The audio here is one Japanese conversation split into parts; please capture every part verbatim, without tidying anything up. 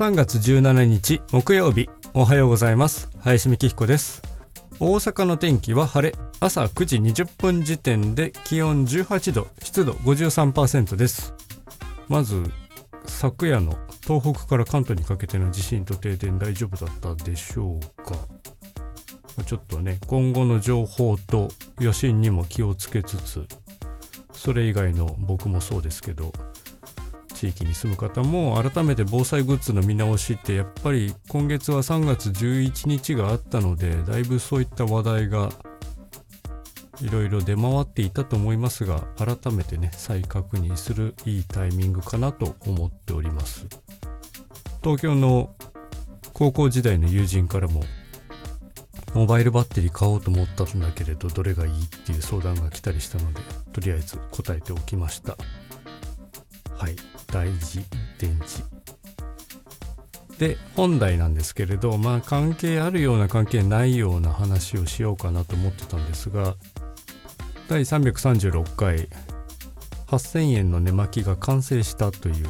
さんがつじゅうしちにち木曜日、おはようございます。林美希彦です。大阪の天気は晴れ、朝くじにじゅっぷん時点で気温じゅうはちど、湿度 ごじゅうさんパーセント です。まず昨夜の東北から関東にかけての地震と停電、大丈夫だったでしょうか。ちょっとね、今後の情報と余震にも気をつけつつ、それ以外の僕もそうですけど、地域に住む方も改めて防災グッズの見直しって、やっぱり今月はさんがつじゅういちにちがあったので、だいぶそういった話題がいろいろ出回っていたと思いますが、改めてね再確認するいいタイミングかなと思っております。東京の高校時代の友人からも、モバイルバッテリー買おうと思ったんだけれど、どれがいいっていう相談が来たりしたので、とりあえず答えておきました。はい、大事、電池。で、本題なんですけれど、まあ関係あるような関係ないような話をしようかなと思ってたんですが、だいさんびゃくさんじゅうろっかい、はっせんえんの寝巻きが完成したという、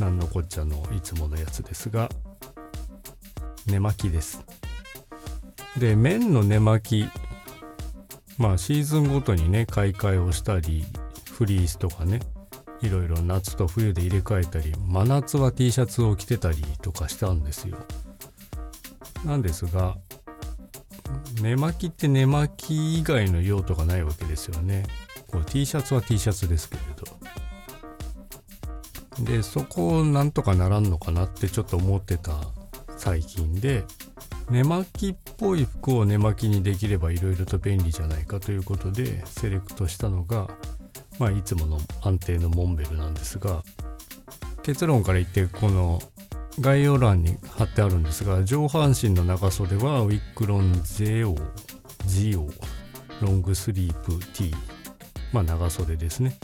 なんのこっちゃのいつものやつですが、寝巻きです。で、綿の寝巻き、まあシーズンごとにね買い替えをしたり、フリースとかね、いろいろ夏と冬で入れ替えたり、真夏は T シャツを着てたりとかしたんですよ。なんですが、寝巻きって寝巻き以外の用途がないわけですよね。こう T シャツは T シャツですけれど、でそこをなんとかならんのかなってちょっと思ってた最近で、寝巻きっぽい服を寝巻きにできればいろいろと便利じゃないかということでセレクトしたのが、まあいつもの安定のモンベルなんですが、結論から言ってこの概要欄に貼ってあるんですが、上半身の長袖はウィックロンゼオジオロングスリープ T、 まあ長袖ですね、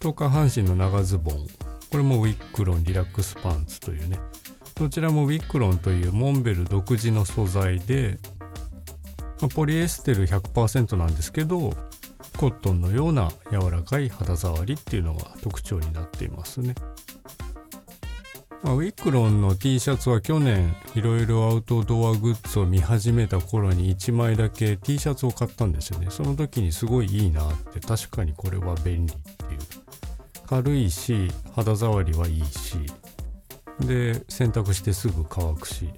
と下半身の長ズボン、これもウィックロンリラックスパンツというね、どちらもウィックロンというモンベル独自の素材で、まあ、ポリエステル ひゃくパーセント なんですけど、コットンのような柔らかい肌触りっていうのが特徴になっていますね。まあ、ウィックロンの T シャツは去年いろいろアウトドアグッズを見始めた頃にいちまいだけ T シャツを買ったんですよね。その時にすごいいいなって、確かにこれは便利っていう、軽いし肌触りはいいしで、洗濯してすぐ乾くし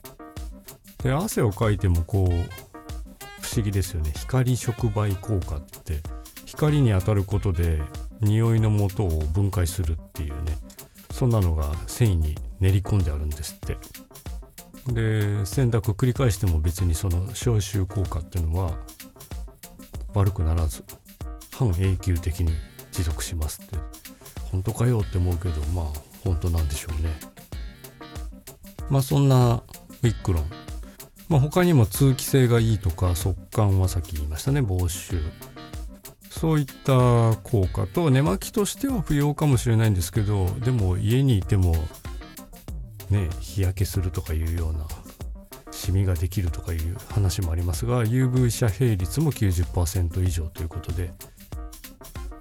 で、汗をかいてもこう不思議ですよね。光触媒効果って、光に当たることで匂いの元を分解するっていうね、そんなのが繊維に練り込んであるんですって。で、洗濯繰り返しても別にその消臭効果っていうのは悪くならず、半永久的に持続しますって。本当かよって思うけど、まあ本当なんでしょうね。まあそんなウィックロン、まあ、他にも通気性がいいとか、速乾はさっき言いましたね、防臭、そういった効果と、寝巻きとしては不要かもしれないんですけど、でも家にいてもね、日焼けするとかいうような、シミができるとかいう話もありますが、 ユーブイ 遮蔽率も きゅうじゅっパーセント 以上ということで、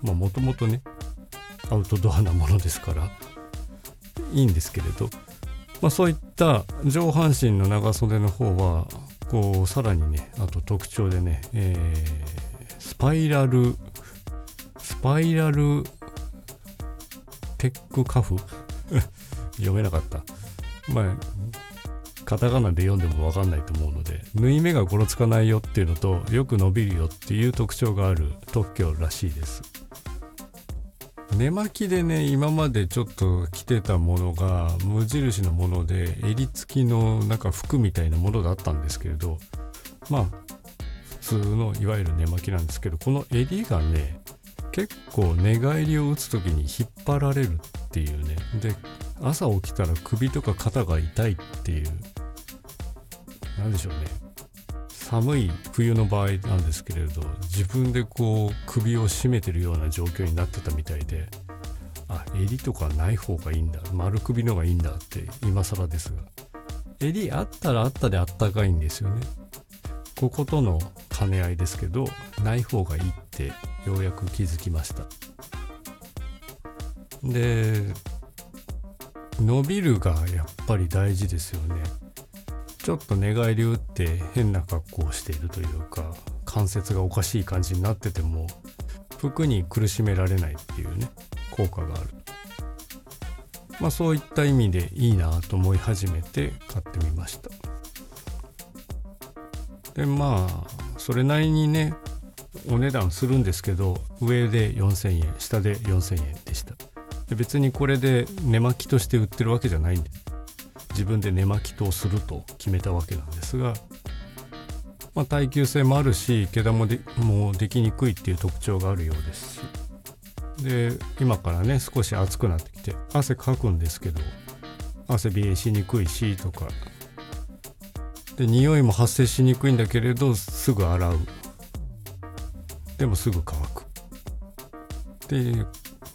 まあもともとねアウトドアなものですからいいんですけれど、まあ、そういった上半身の長袖の方はこうさらにね、あと特徴でね、えー、スパイラルスパイラルテックカフ読めなかった、まあカタカナで読んでも分かんないと思うので、縫い目がゴロつかないよっていうのと、よく伸びるよっていう特徴がある特許らしいです。寝巻きでね、今までちょっと着てたものが無印のもので、襟付きのなんか服みたいなものだったんですけれど、まあ普通のいわゆる寝巻きなんですけど、この襟がね結構寝返りを打つ時に引っ張られるっていうね、で朝起きたら首とか肩が痛いっていう、なんでしょうね、寒い冬の場合なんですけれど、自分でこう首を絞めてるような状況になってたみたいで、あ、襟とかない方がいいんだ、丸首の方がいいんだって今更ですが、襟あったらあったであったかいんですよね。こことの兼ね合いですけど、ない方がいいってようやく気づきました。で伸びるがやっぱり大事ですよね。ちょっと寝返り打って変な格好をしているというか、関節がおかしい感じになってても服に苦しめられないっていうね、効果がある。まあそういった意味でいいなと思い始めて買ってみました。でまあそれなりにねお値段するんですけど、上でよんせんえん、下でよんせんえんでした。で別にこれで寝巻きとして売ってるわけじゃないんで、自分で寝巻きとすると決めたわけなんですが、まあ、耐久性もあるし毛玉もでもうできにくいっていう特徴があるようですし、で今からね少し暑くなってきて汗かくんですけど、汗びえしにくいしとかで匂いも発生しにくいんだけれど、すぐ洗う、でもすぐ乾くで、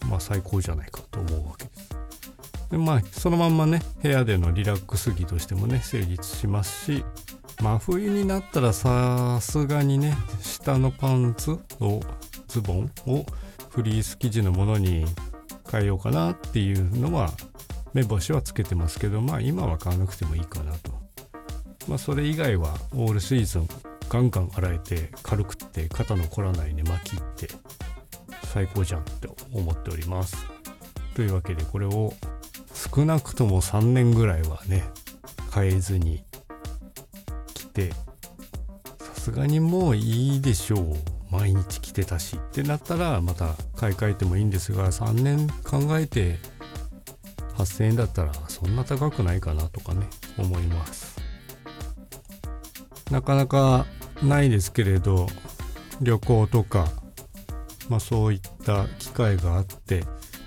まあ最高じゃないかと思うわけです。でまあそのまんまね部屋でのリラックス着としてもね成立しますし、真冬になったらさすがにね下のパンツをズボンをフリース生地のものに変えようかなっていうのは目星はつけてますけど、まあ今は買わなくてもいいかなと。まあそれ以外はオールシーズンガンガン洗えて軽くって肩の凝らないね巻きって最高じゃんって思っております。というわけでこれを少なくともさんねんぐらいはね変えずに着て、さすがにもういいでしょう毎日着てたしってなったらまた買い替えてもいいんですが、さんねん考えてはっせんえんだったらそんな高くないかなとかね思います。なかなかないですけれど、旅行とか、まあ、そういった機会があって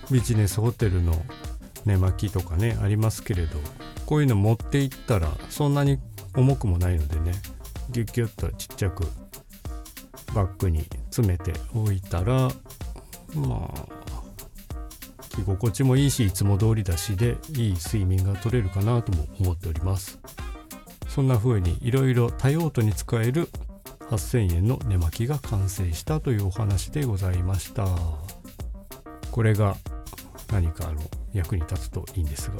ビジネスホテルの寝巻きとかねありますけれど、こういうの持っていったらそんなに重くもないのでね、ギュッギュッとちっちゃくバッグに詰めておいたら、まあ着心地もいいしいつも通りだしでいい睡眠が取れるかなとも思っております。そんな風にいろいろ多用途に使えるはっせんえんの寝巻きが完成したというお話でございました。これが何かあの役に立つといいんですが、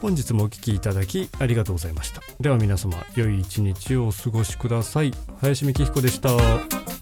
本日もお聞きいただきありがとうございました。では皆様良い一日をお過ごしください。林美希彦でした。